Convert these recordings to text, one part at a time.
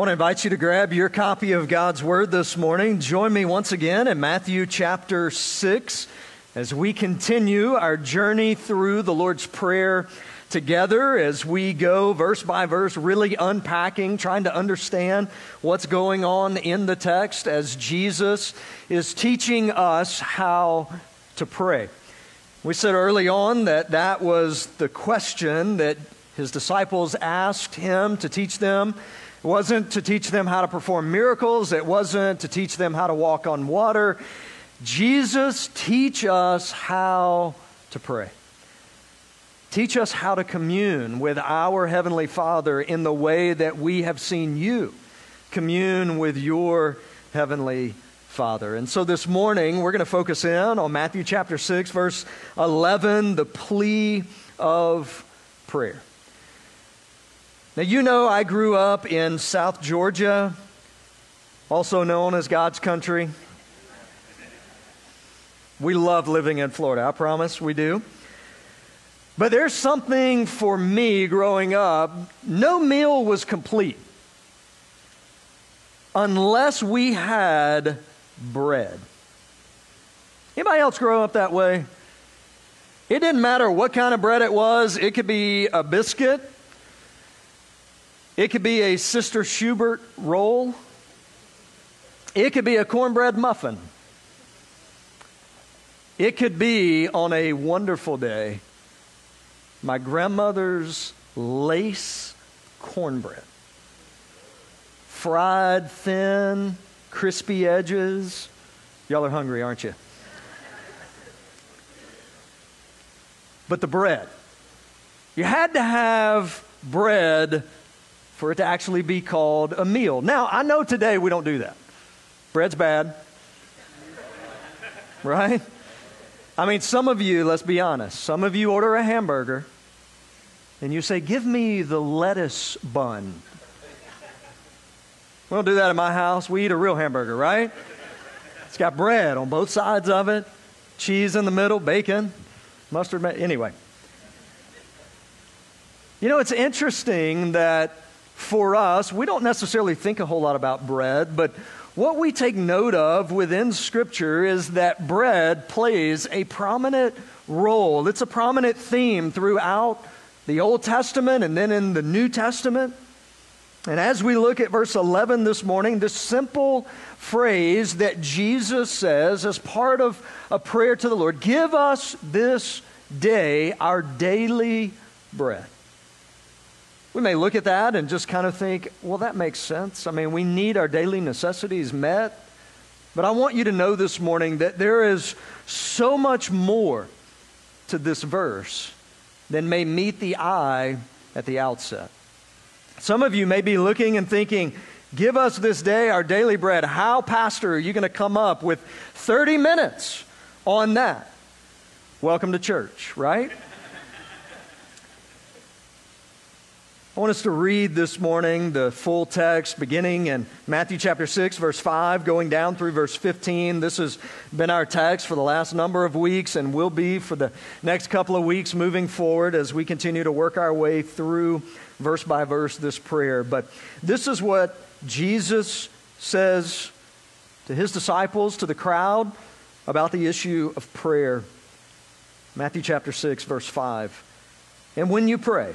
I want to invite you to grab your copy of God's Word this morning. Join me once again in Matthew chapter 6 as we continue our journey through the Lord's Prayer together as we go verse by verse, really unpacking, trying to understand what's going on in the text as Jesus is teaching us how to pray. We said early on that was the question that his disciples asked him to teach them. It wasn't to teach them how to perform miracles. It wasn't to teach them how to walk on water. Jesus, teach us how to pray. Teach us how to commune with our Heavenly Father in the way that we have seen you commune with your Heavenly Father. And so this morning, we're going to focus in on Matthew chapter 6, verse 11, the plea of prayer. Now, you know I grew up in South Georgia, also known as God's country. We love living in Florida, I promise we do. But there's something for me growing up. No meal was complete unless we had bread. Anybody else grow up that way? It didn't matter what kind of bread it was. It could be a biscuit. It could be a Sister Schubert roll. It could be a cornbread muffin. It could be, on a wonderful day, my grandmother's lace cornbread. Fried, thin, crispy edges. Y'all are hungry, aren't you? But the bread. You had to have bread for it to actually be called a meal. Now, I know today we don't do that. Bread's bad, right? I mean, some of you, let's be honest, some of you order a hamburger and you say, give me the lettuce bun. We don't do that at my house. We eat a real hamburger, right? It's got bread on both sides of it, cheese in the middle, bacon, mustard, anyway. You know, it's interesting that for us, we don't necessarily think a whole lot about bread, but what we take note of within Scripture is that bread plays a prominent role. It's a prominent theme throughout the Old Testament and then in the New Testament. And as we look at verse 11 this morning, this simple phrase that Jesus says as part of a prayer to the Lord, give us this day our daily bread. We may look at that and just kind of think, well, that makes sense. I mean, we need our daily necessities met. But I want you to know this morning that there is so much more to this verse than may meet the eye at the outset. Some of you may be looking and thinking, give us this day our daily bread. How, Pastor, are you going to come up with 30 minutes on that? Welcome to church, right? I want us to read this morning the full text beginning in Matthew chapter 6, verse 5, going down through verse 15. This has been our text for the last number of weeks and will be for the next couple of weeks moving forward as we continue to work our way through verse by verse this prayer. But this is what Jesus says to his disciples, to the crowd, about the issue of prayer. Matthew chapter 6, verse 5. And when you pray,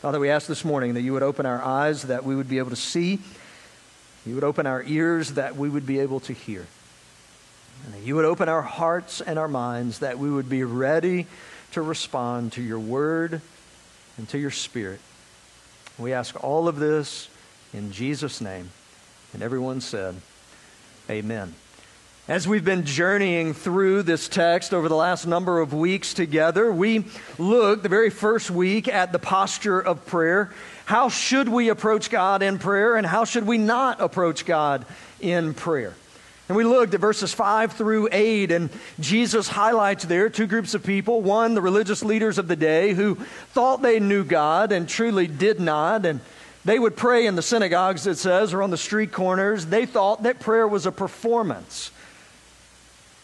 Father, we ask this morning that you would open our eyes, that we would be able to see. You would open our ears, that we would be able to hear. And that you would open our hearts and our minds, that we would be ready to respond to your word and to your Spirit. We ask all of this in Jesus' name. And everyone said, amen. As we've been journeying through this text over the last number of weeks together, we looked the very first week at the posture of prayer. How should we approach God in prayer, and how should we not approach God in prayer? And we looked at verses 5 through 8, and Jesus highlights there two groups of people. One, the religious leaders of the day who thought they knew God and truly did not, and they would pray in the synagogues, it says, or on the street corners. They thought that prayer was a performance.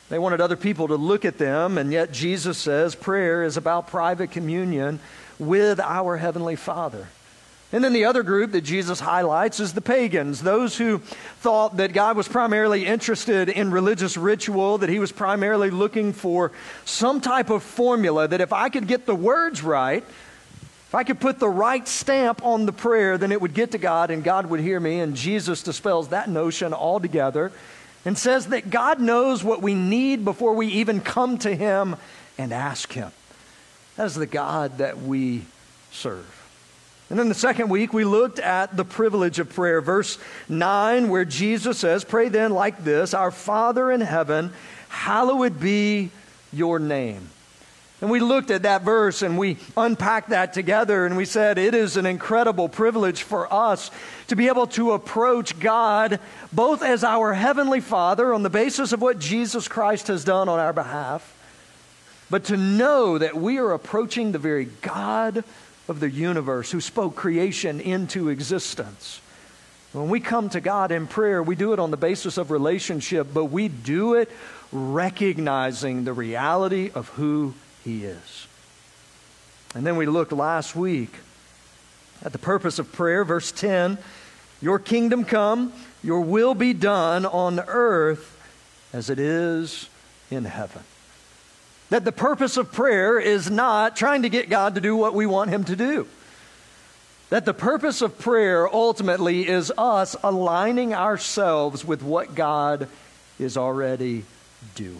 They wanted other people to look at them, and yet Jesus says prayer is about private communion with our Heavenly Father. And then the other group that Jesus highlights is the pagans, those who thought that God was primarily interested in religious ritual, that he was primarily looking for some type of formula, that if I could get the words right, if I could put the right stamp on the prayer, then it would get to God and God would hear me. And Jesus dispels that notion altogether and says that God knows what we need before we even come to him and ask him. That is the God that we serve. And then the second week, we looked at the privilege of prayer. Verse 9, where Jesus says, pray then like this, our Father in heaven, hallowed be your name. And we looked at that verse and we unpacked that together, and we said it is an incredible privilege for us to be able to approach God both as our Heavenly Father on the basis of what Jesus Christ has done on our behalf, but to know that we are approaching the very God of the universe who spoke creation into existence. When we come to God in prayer, we do it on the basis of relationship, but we do it recognizing the reality of who he is. And then we looked last week at the purpose of prayer. Verse 10, your kingdom come, your will be done on earth as it is in heaven. That the purpose of prayer is not trying to get God to do what we want him to do. That the purpose of prayer ultimately is us aligning ourselves with what God is already doing.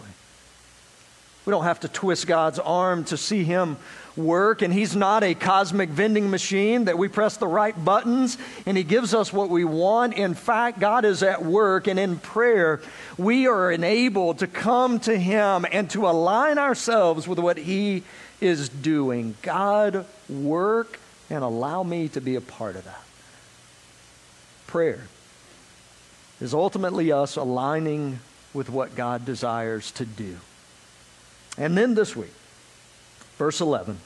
We don't have to twist God's arm to see him work, and he's not a cosmic vending machine that we press the right buttons and he gives us what we want. In fact, God is at work, and in prayer, we are enabled to come to him and to align ourselves with what he is doing. God, work and allow me to be a part of that. Prayer is ultimately us aligning with what God desires to do. And then this week, verse 11,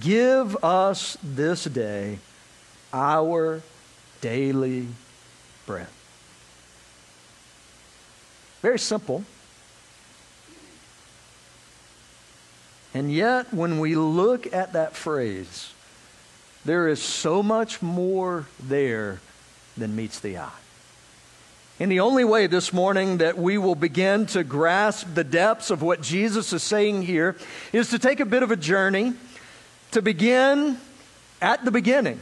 give us this day our daily bread. Very simple. And yet, when we look at that phrase, there is so much more there than meets the eye. And the only way this morning that we will begin to grasp the depths of what Jesus is saying here is to take a bit of a journey, to begin at the beginning,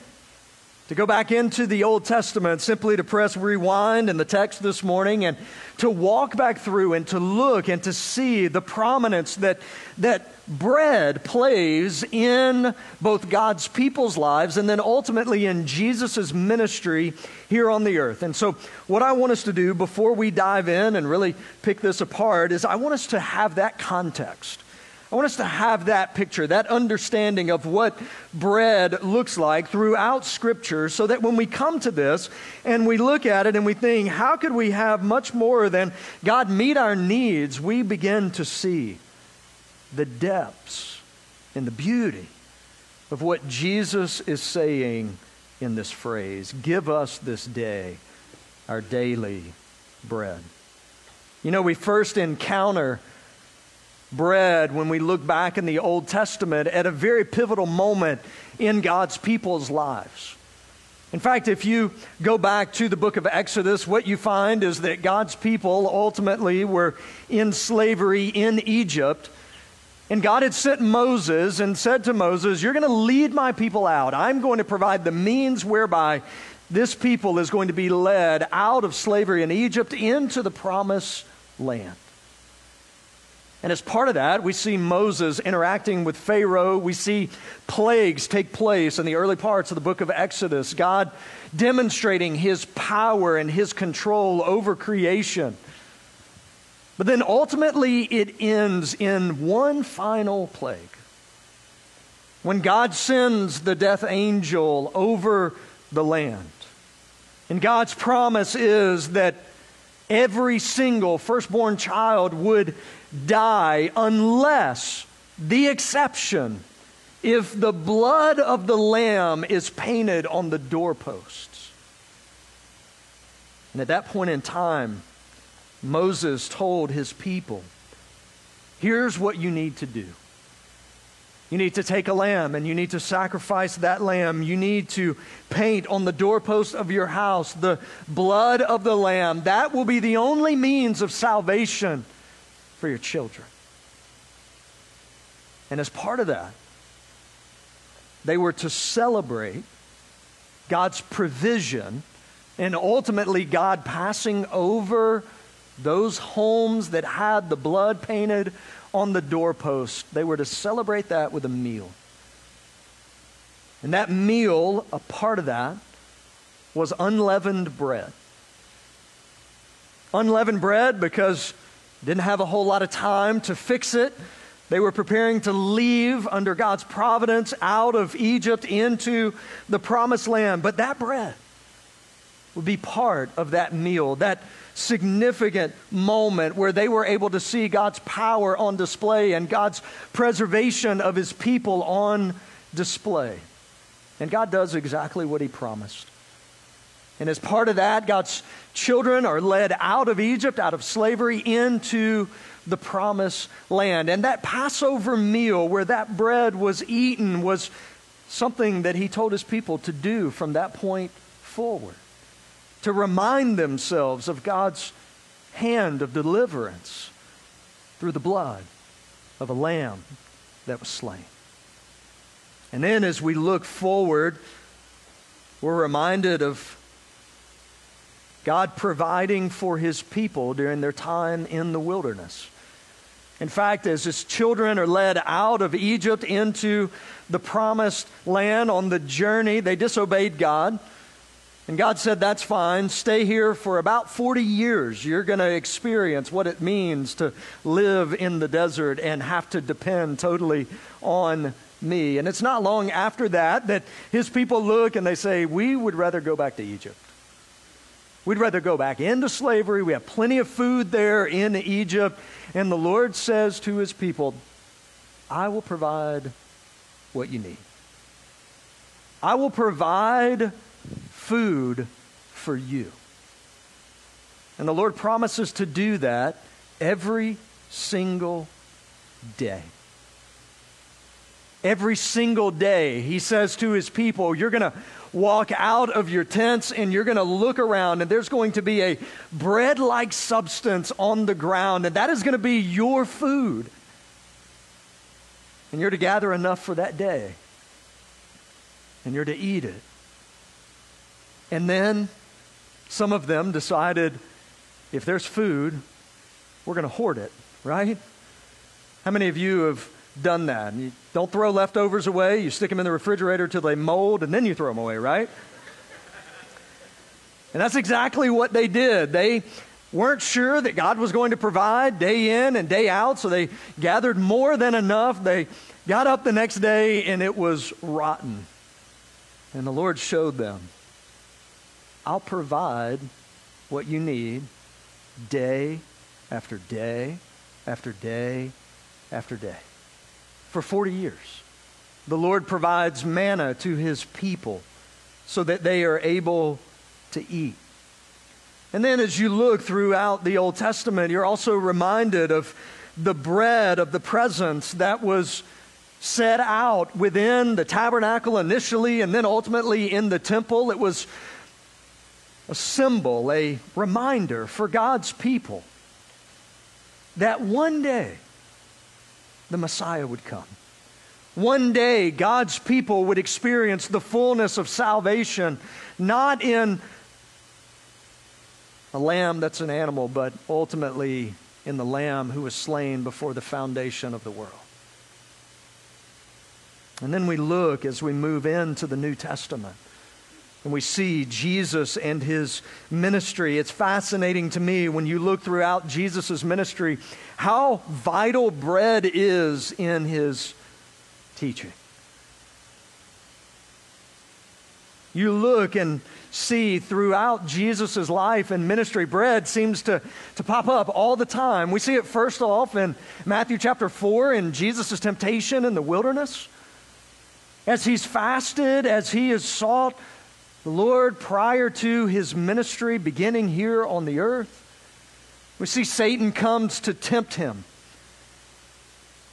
to go back into the Old Testament, simply to press rewind in the text this morning and to walk back through and to look and to see the prominence that bread plays in both God's people's lives and then ultimately in Jesus' ministry here on the earth. And so what I want us to do before we dive in and really pick this apart is I want us to have that context. I want us to have that picture, that understanding of what bread looks like throughout Scripture, so that when we come to this and we look at it and we think, how could we have much more than God meet our needs? We begin to see the depths and the beauty of what Jesus is saying in this phrase, give us this day our daily bread. You know, we first encounter bread when we look back in the Old Testament at a very pivotal moment in God's people's lives. In fact, if you go back to the book of Exodus, what you find is that God's people ultimately were in slavery in Egypt. And God had sent Moses and said to Moses, "You're going to lead my people out. I'm going to provide the means whereby this people is going to be led out of slavery in Egypt into the promised land." And as part of that, we see Moses interacting with Pharaoh. We see plagues take place in the early parts of the book of Exodus. God demonstrating His power and His control over creation. But then ultimately it ends in one final plague, when God sends the death angel over the land. And God's promise is that every single firstborn child would die unless the exception, if the blood of the lamb is painted on the doorposts. And at that point in time, Moses told his people, here's what you need to do. You need to take a lamb and you need to sacrifice that lamb. You need to paint on the doorpost of your house the blood of the lamb. That will be the only means of salvation for your children. And as part of that, they were to celebrate God's provision and ultimately God passing over those homes that had the blood painted on the doorpost. They were to celebrate that with a meal. And that meal, a part of that, was unleavened bread. Unleavened bread because they didn't have a whole lot of time to fix it. They were preparing to leave under God's providence out of Egypt into the promised land. But that bread would be part of that meal, that significant moment where they were able to see God's power on display and God's preservation of His people on display. And God does exactly what He promised. And as part of that, God's children are led out of Egypt, out of slavery, into the promised land. And that Passover meal where that bread was eaten was something that He told His people to do from that point forward, to remind themselves of God's hand of deliverance through the blood of a lamb that was slain. And then as we look forward, we're reminded of God providing for His people during their time in the wilderness. In fact, as His children are led out of Egypt into the promised land on the journey, they disobeyed God. And God said, that's fine, stay here for about 40 years. You're going to experience what it means to live in the desert and have to depend totally on me. And it's not long after that that His people look and they say, we would rather go back to Egypt. We'd rather go back into slavery. We have plenty of food there in Egypt. And the Lord says to His people, I will provide what you need. I will provide food for you. And the Lord promises to do that every single day. Every single day, He says to His people, you're going to walk out of your tents and you're going to look around and there's going to be a bread-like substance on the ground and that is going to be your food. And you're to gather enough for that day and you're to eat it. And then some of them decided, if there's food, we're going to hoard it, right? How many of you have done that? You don't throw leftovers away. You stick them in the refrigerator till they mold, and then you throw them away, right? And that's exactly what they did. They weren't sure that God was going to provide day in and day out, so they gathered more than enough. They got up the next day, and it was rotten. And the Lord showed them, I'll provide what you need day after day after day after day. For 40 years, the Lord provides manna to His people so that they are able to eat. And then as you look throughout the Old Testament, you're also reminded of the bread of the presence that was set out within the tabernacle initially and then ultimately in the temple. It was a symbol, a reminder for God's people that one day the Messiah would come. One day God's people would experience the fullness of salvation, not in a lamb that's an animal, but ultimately in the Lamb who was slain before the foundation of the world. And then we look as we move into the New Testament and we see Jesus and his ministry. It's fascinating to me when you look throughout Jesus' ministry how vital bread is in his teaching. You look and see throughout Jesus' life and ministry, bread seems to pop up all the time. We see it first off in Matthew chapter 4 in Jesus' temptation in the wilderness. As he's fasted, as he is sought the Lord prior to his ministry beginning here on the earth, we see Satan comes to tempt him.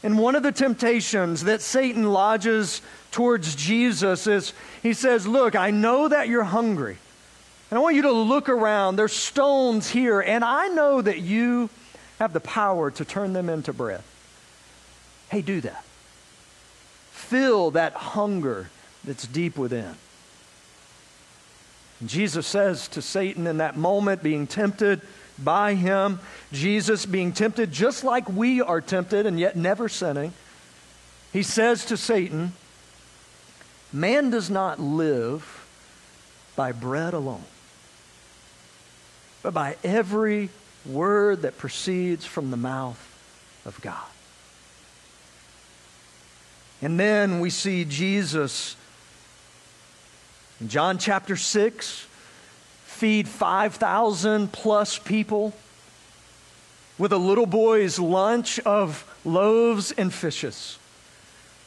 And one of the temptations that Satan lodges towards Jesus is, he says, look, I know that you're hungry. And I want you to look around. There's stones here. And I know that you have the power to turn them into bread. Hey, do that. Fill that hunger that's deep within. And Jesus says to Satan in that moment, being tempted by him, Jesus being tempted just like we are tempted and yet never sinning, he says to Satan, man does not live by bread alone, but by every word that proceeds from the mouth of God. And then we see Jesus in John chapter 6 feed 5,000 plus people with a little boy's lunch of loaves and fishes.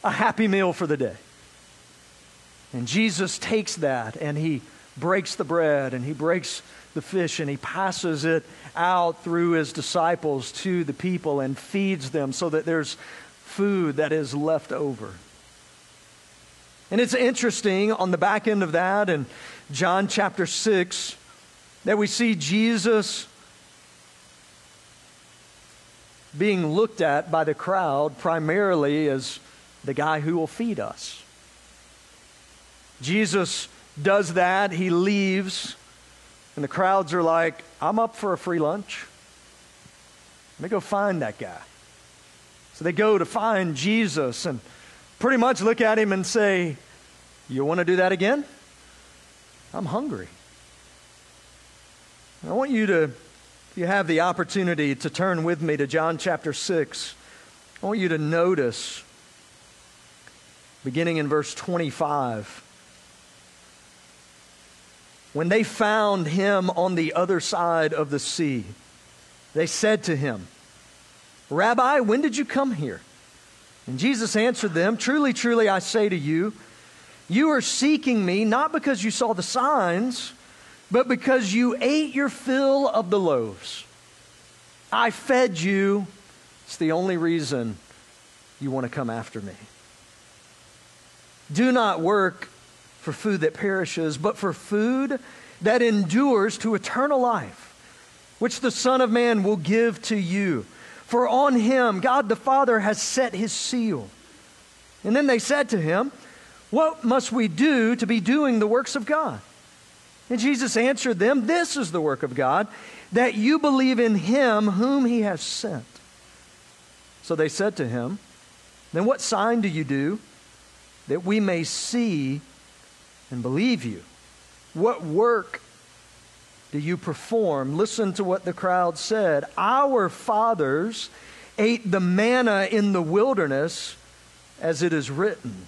A happy meal for the day. And Jesus takes that and he breaks the bread and he breaks the fish and he passes it out through his disciples to the people and feeds them so that there's food that is left over. And it's interesting on the back end of that in John chapter 6 that we see Jesus being looked at by the crowd primarily as the guy who will feed us. Jesus does that, he leaves, and the crowds are like, I'm up for a free lunch. Let me go find that guy. So they go to find Jesus and pretty much look at him and say, you want to do that again? I'm hungry. And I want you to, if you have the opportunity to turn with me to John chapter 6, I want you to notice, beginning in verse 25, when they found him on the other side of the sea, they said to him, Rabbi, when did you come here? And Jesus answered them, truly, truly, I say to you, you are seeking me not because you saw the signs, but because you ate your fill of the loaves. I fed you. It's the only reason you want to come after me. Do not work for food that perishes, but for food that endures to eternal life, which the Son of Man will give to you. For on him, God the Father has set his seal. And then they said to him, what must we do to be doing the works of God? And Jesus answered them, this is the work of God, that you believe in him whom he has sent. So they said to him, then what sign do you do that we may see and believe you? What work do you perform? Listen to what the crowd said. Our fathers ate the manna in the wilderness, as it is written.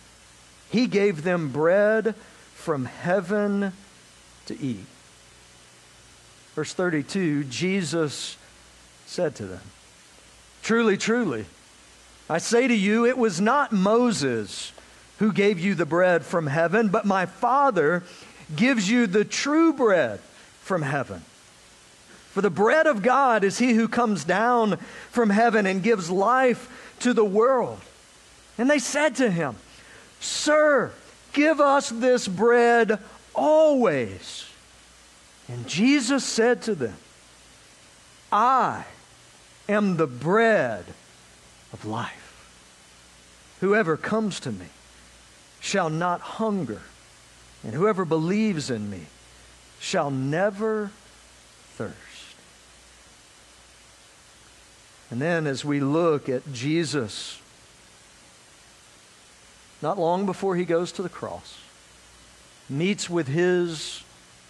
He gave them bread from heaven to eat. Verse 32, Jesus said to them, truly, truly, I say to you, it was not Moses who gave you the bread from heaven, but my Father gives you the true bread from heaven. For the bread of God is he who comes down from heaven and gives life to the world. And they said to him, Sir, give us this bread always. And Jesus said to them, I am the bread of life. Whoever comes to me shall not hunger, and whoever believes in me shall never thirst. And then as we look at Jesus, not long before he goes to the cross, meets with his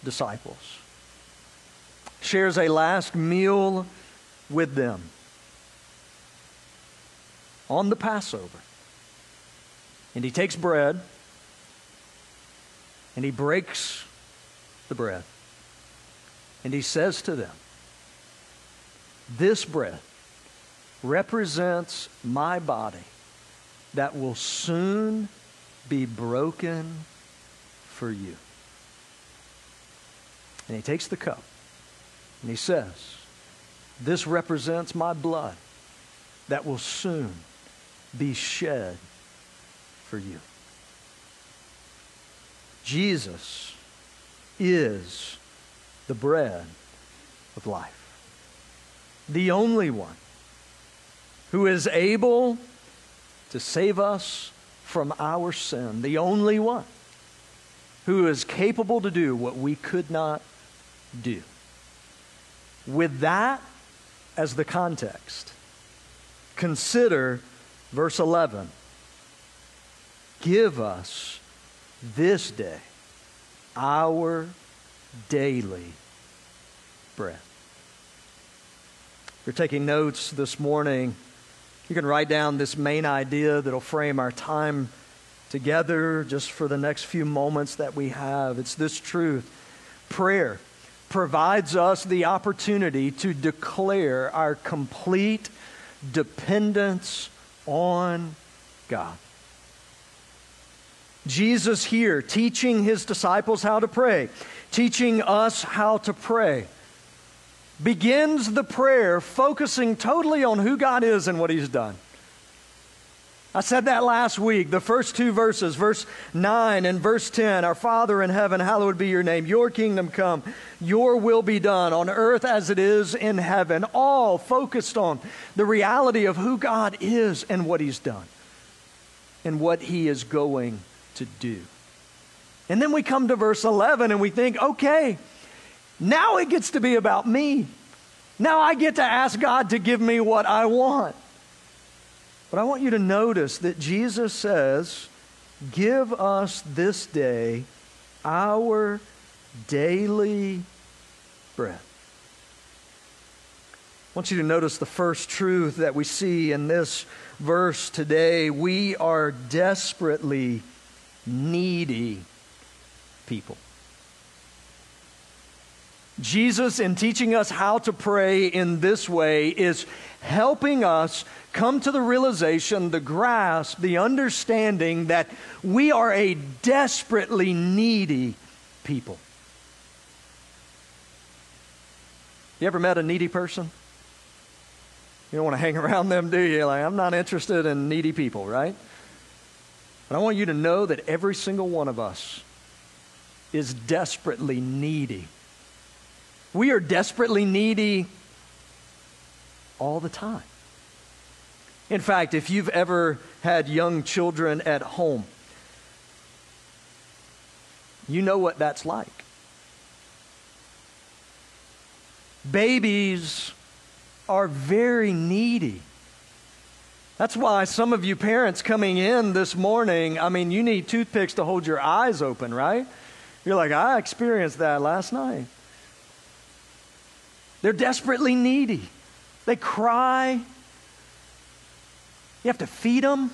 disciples, shares a last meal with them on the Passover. And he takes bread and he breaks the bread and he says to them, this bread represents my body that will soon be broken for you. And he takes the cup and he says, this represents my blood that will soon be shed for you. Jesus is the bread of life. The only one who is able to save us from our sin. The only one who is capable to do what we could not do. With that as the context, consider verse 11. Give us this day our daily bread. If you're taking notes this morning, you can write down this main idea that'll frame our time together just for the next few moments that we have. It's this truth. Prayer provides us the opportunity to declare our complete dependence on God. Jesus here teaching his disciples how to pray, teaching us how to pray, begins the prayer focusing totally on who God is and what he's done. I said that last week. The first two verses, verse 9 and verse 10, our Father in heaven, hallowed be your name. Your kingdom come, your will be done on earth as it is in heaven. All focused on the reality of who God is and what he's done and what he is going to do. And then we come to verse 11 and we think, okay, now it gets to be about me. Now I get to ask God to give me what I want. But I want you to notice that Jesus says, give us this day our daily bread. I want you to notice the first truth that we see in this verse today. We are desperately needy people. Jesus, in teaching us how to pray in this way, is helping us come to the realization, the grasp, the understanding that we are a desperately needy people. You ever met a needy person? You don't want to hang around them, do you? Like, I'm not interested in needy people, right? But I want you to know that every single one of us is desperately needy. We are desperately needy all the time. In fact, if you've ever had young children at home, you know what that's like. Babies are very needy. That's why some of you parents coming in this morning, I mean, you need toothpicks to hold your eyes open, right? You're like, I experienced that last night. They're desperately needy. They cry. You have to feed them.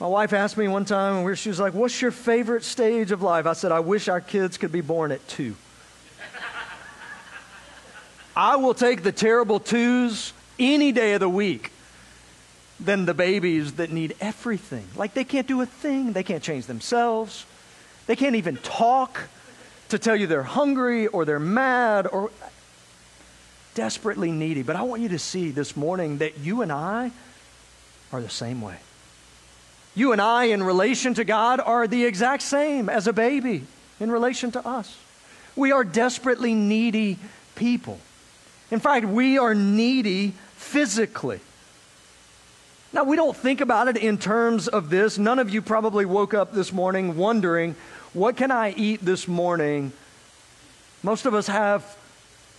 My wife asked me one time, where she was like, what's your favorite stage of life? I said, I wish our kids could be born at 2. I will take the terrible 2s any day of the week than the babies that need everything. Like, they can't do a thing. They can't change themselves. They can't even talk. to tell you they're hungry or they're mad or desperately needy. But I want you to see this morning that you and I are the same way. You and I in relation to God are the exact same as a baby in relation to us. We are desperately needy people. In fact, we are needy physically. Now, we don't think about it in terms of this. None of you probably woke up this morning wondering, what can I eat this morning? Most of us have,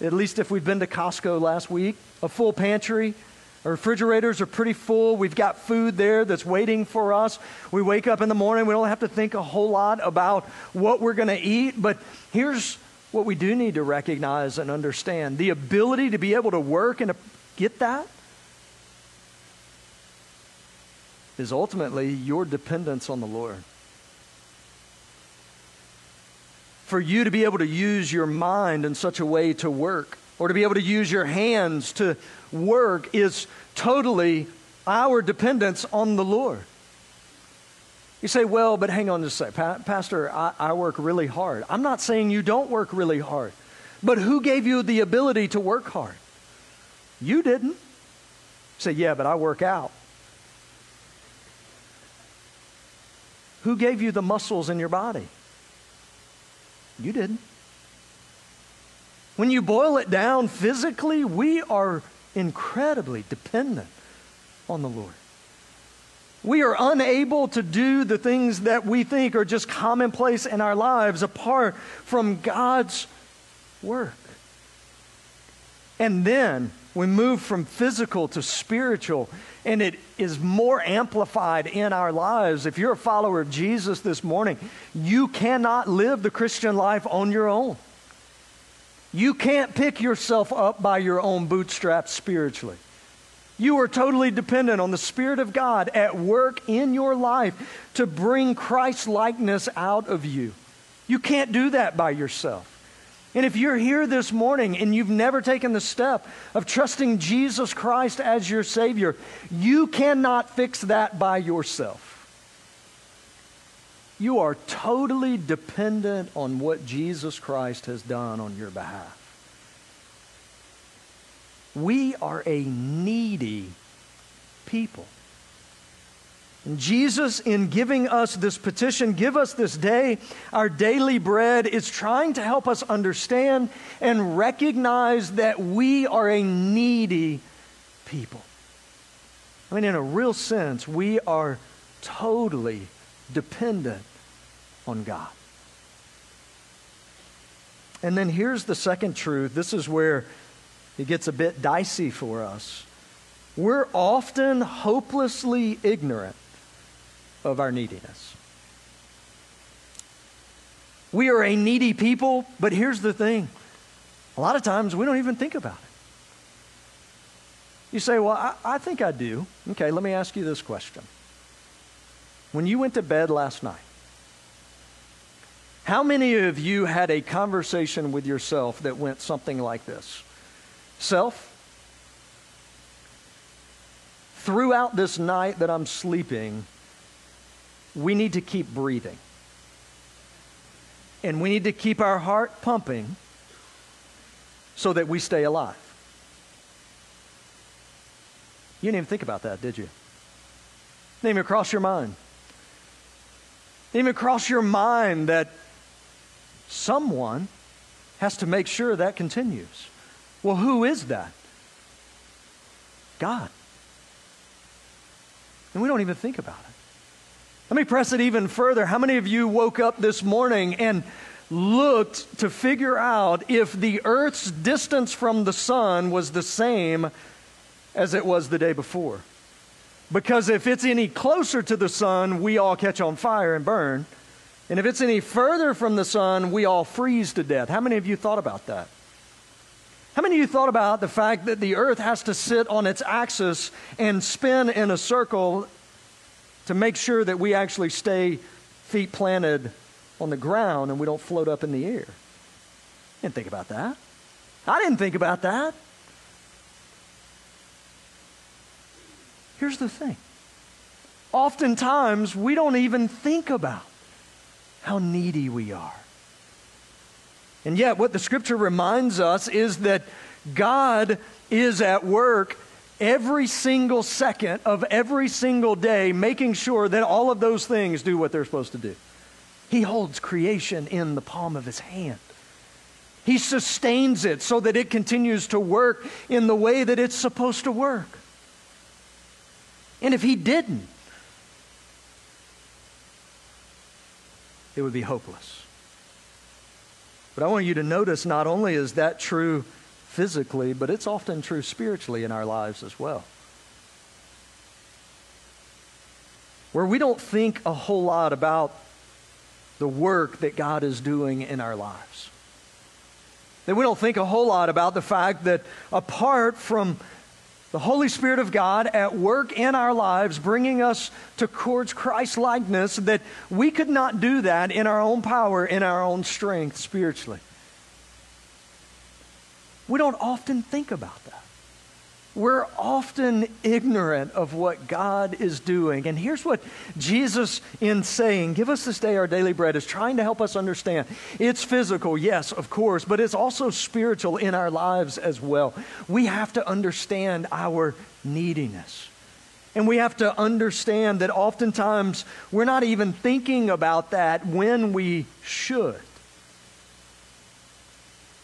at least if we've been to Costco last week, a full pantry. Our refrigerators are pretty full. We've got food there that's waiting for us. We wake up in the morning. We don't have to think a whole lot about what we're going to eat. But here's what we do need to recognize and understand. The ability to be able to work and to get that is ultimately your dependence on the Lord. For you to be able to use your mind in such a way to work, or to be able to use your hands to work, is totally our dependence on the Lord. You say, well, but hang on just a second. Pastor, I work really hard. I'm not saying you don't work really hard, but who gave you the ability to work hard? You didn't. You say, yeah, but I work out. Who gave you the muscles in your body? You didn't. When you boil it down physically, we are incredibly dependent on the Lord. We are unable to do the things that we think are just commonplace in our lives apart from God's work. And then we move from physical to spiritual, and it is more amplified in our lives. If you're a follower of Jesus this morning, you cannot live the Christian life on your own. You can't pick yourself up by your own bootstraps spiritually. You are totally dependent on the Spirit of God at work in your life to bring Christ-likeness out of you. You can't do that by yourself. And if you're here this morning and you've never taken the step of trusting Jesus Christ as your Savior, you cannot fix that by yourself. You are totally dependent on what Jesus Christ has done on your behalf. We are a needy people. And Jesus, in giving us this petition, give us this day our daily bread, is trying to help us understand and recognize that we are a needy people. I mean, in a real sense, we are totally dependent on God. And then here's the second truth. This is where it gets a bit dicey for us. We're often hopelessly ignorant of our neediness. We are a needy people, but here's the thing. A lot of times we don't even think about it. You say, well, I think I do. Okay, let me ask you this question. When you went to bed last night, how many of you had a conversation with yourself that went something like this? Self, throughout this night that I'm sleeping, we need to keep breathing. And we need to keep our heart pumping so that we stay alive. You didn't even think about that, did you? Didn't even cross your mind. Didn't even cross your mind that someone has to make sure that continues. Well, who is that? God. And we don't even think about it. Let me press it even further. How many of you woke up this morning and looked to figure out if the earth's distance from the sun was the same as it was the day before? Because if it's any closer to the sun, we all catch on fire and burn. And if it's any further from the sun, we all freeze to death. How many of you thought about that? How many of you thought about the fact that the earth has to sit on its axis and spin in a circle to make sure that we actually stay feet planted on the ground and we don't float up in the air? Didn't think about that. I didn't think about that. Here's the thing. Oftentimes, we don't even think about how needy we are. And yet what the scripture reminds us is that God is at work every single second of every single day, making sure that all of those things do what they're supposed to do. He holds creation in the palm of his hand. He sustains it so that it continues to work in the way that it's supposed to work. And if he didn't, it would be hopeless. But I want you to notice not only is that true physically, but it's often true spiritually in our lives as well. Where we don't think a whole lot about the work that God is doing in our lives. That we don't think a whole lot about the fact that apart from the Holy Spirit of God at work in our lives, bringing us towards Christ-likeness, that we could not do that in our own power, in our own strength spiritually. We don't often think about that. We're often ignorant of what God is doing. And here's what Jesus, in saying, give us this day our daily bread, is trying to help us understand. It's physical, yes, of course, but it's also spiritual in our lives as well. We have to understand our neediness. And we have to understand that oftentimes we're not even thinking about that when we should.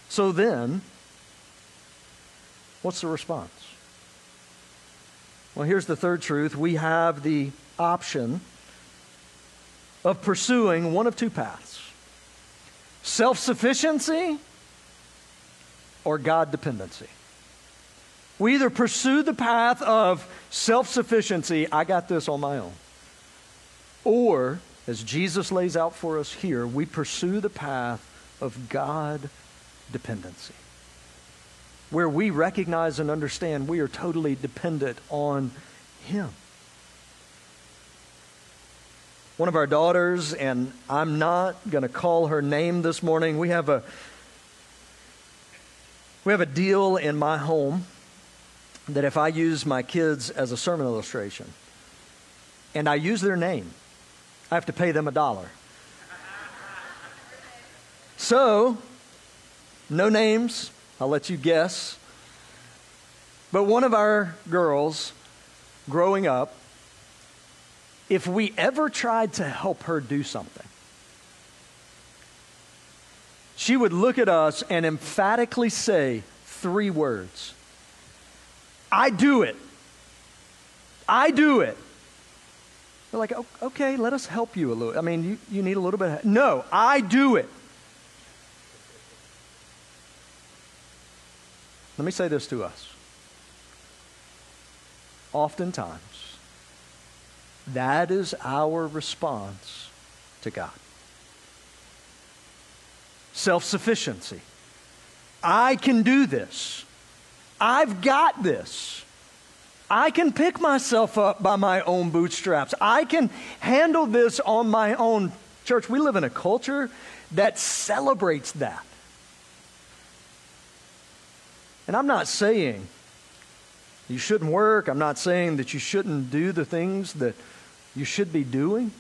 So then, what's the response? Well, here's the third truth. We have the option of pursuing one of two paths: self-sufficiency or God dependency. We either pursue the path of self-sufficiency, I got this on my own, or, as Jesus lays out for us here, we pursue the path of God dependency, where we recognize and understand we are totally dependent on Him. One of our daughters, and I'm not going to call her name this morning, we have a deal in my home that if I use my kids as a sermon illustration and I use their name, I have to pay them $1. So, no names, I'll let you guess. But one of our girls, growing up, if we ever tried to help her do something, she would look at us and emphatically say three words: I do it. I do it. We're like, okay, let us help you a little. I mean, you need a little bit of help. No, I do it. Let me say this to us. Oftentimes, that is our response to God. Self-sufficiency. I can do this. I've got this. I can pick myself up by my own bootstraps. I can handle this on my own. Church, we live in a culture that celebrates that. And I'm not saying you shouldn't work. I'm not saying that you shouldn't do the things that you should be doing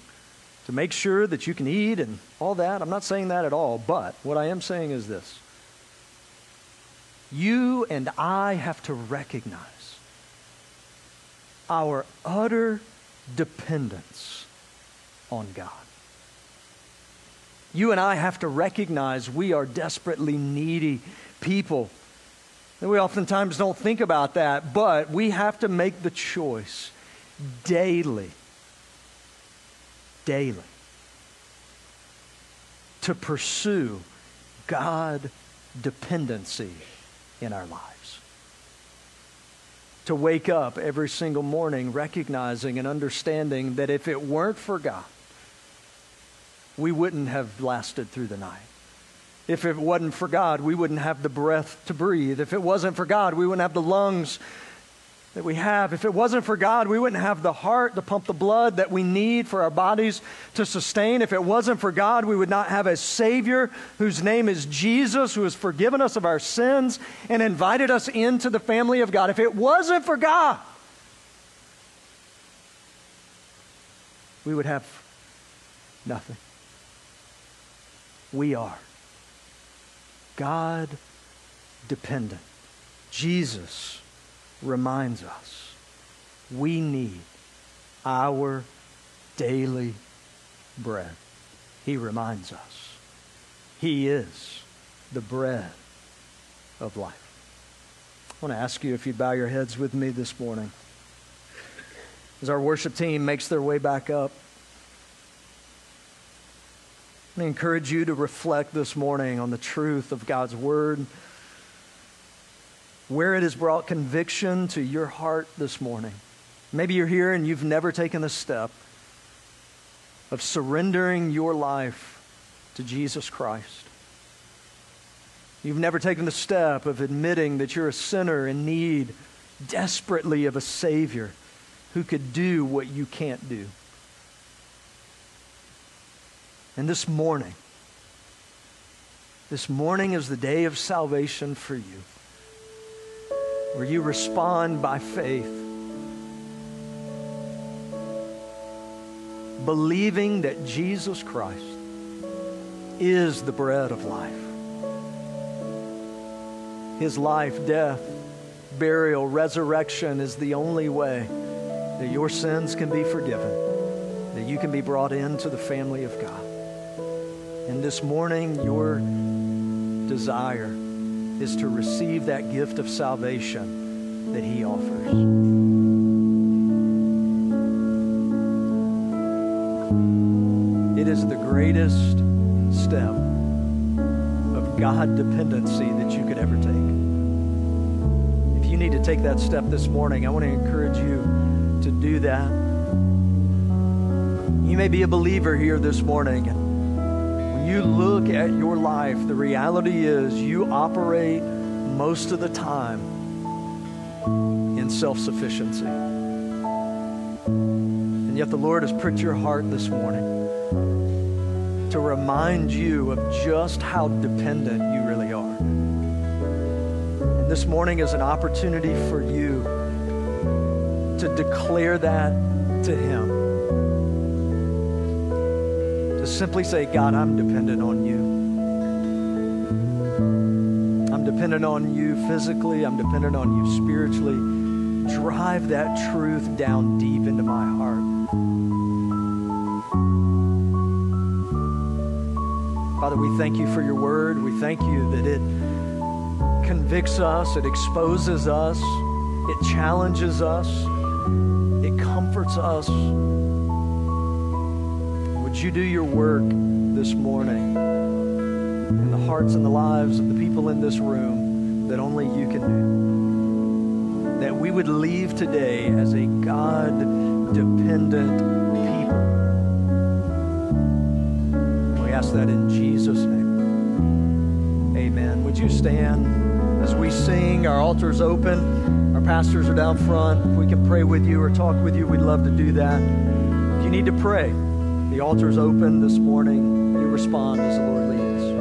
to make sure that you can eat and all that. I'm not saying that at all. But what I am saying is this: you and I have to recognize our utter dependence on God. You and I have to recognize we are desperately needy people. And we oftentimes don't think about that, but we have to make the choice daily, to pursue God dependency in our lives. To wake up every single morning recognizing and understanding that if it weren't for God, we wouldn't have lasted through the night. If it wasn't for God, we wouldn't have the breath to breathe. If it wasn't for God, we wouldn't have the lungs that we have. If it wasn't for God, we wouldn't have the heart to pump the blood that we need for our bodies to sustain. If it wasn't for God, we would not have a Savior whose name is Jesus, who has forgiven us of our sins and invited us into the family of God. If it wasn't for God, we would have nothing. We are God-dependent. Jesus reminds us we need our daily bread. He reminds us He is the bread of life. I want to ask you if you'd bow your heads with me this morning. As our worship team makes their way back up, I encourage you to reflect this morning on the truth of God's Word, where it has brought conviction to your heart this morning. Maybe you're here and you've never taken the step of surrendering your life to Jesus Christ. You've never taken the step of admitting that you're a sinner in need desperately of a Savior who could do what you can't do. And this morning is the day of salvation for you, where you respond by faith, believing that Jesus Christ is the bread of life. His life, death, burial, resurrection is the only way that your sins can be forgiven, that you can be brought into the family of God. And this morning, your desire is to receive that gift of salvation that He offers. It is the greatest step of God dependency that you could ever take. If you need to take that step this morning, I want to encourage you to do that. You may be a believer here this morning. When you look at your life, the reality is you operate most of the time in self-sufficiency. And yet the Lord has pricked your heart this morning to remind you of just how dependent you really are. And this morning is an opportunity for you to declare that to Him. To simply say, God, I'm dependent on You. I'm dependent on You physically. I'm dependent on You spiritually. Drive that truth down deep into my heart. Father, we thank You for Your Word. We thank You that it convicts us, it exposes us, it challenges us, it comforts us. Would You do Your work this morning in the hearts and the lives of the people in this room that only You can do? That we would leave today as a God-dependent people. That in Jesus' name. Amen. Would you stand as we sing? Our altar's open. Our pastors are down front. If we can pray with you or talk with you, we'd love to do that. If you need to pray, the altar's open this morning. You respond as the Lord leads.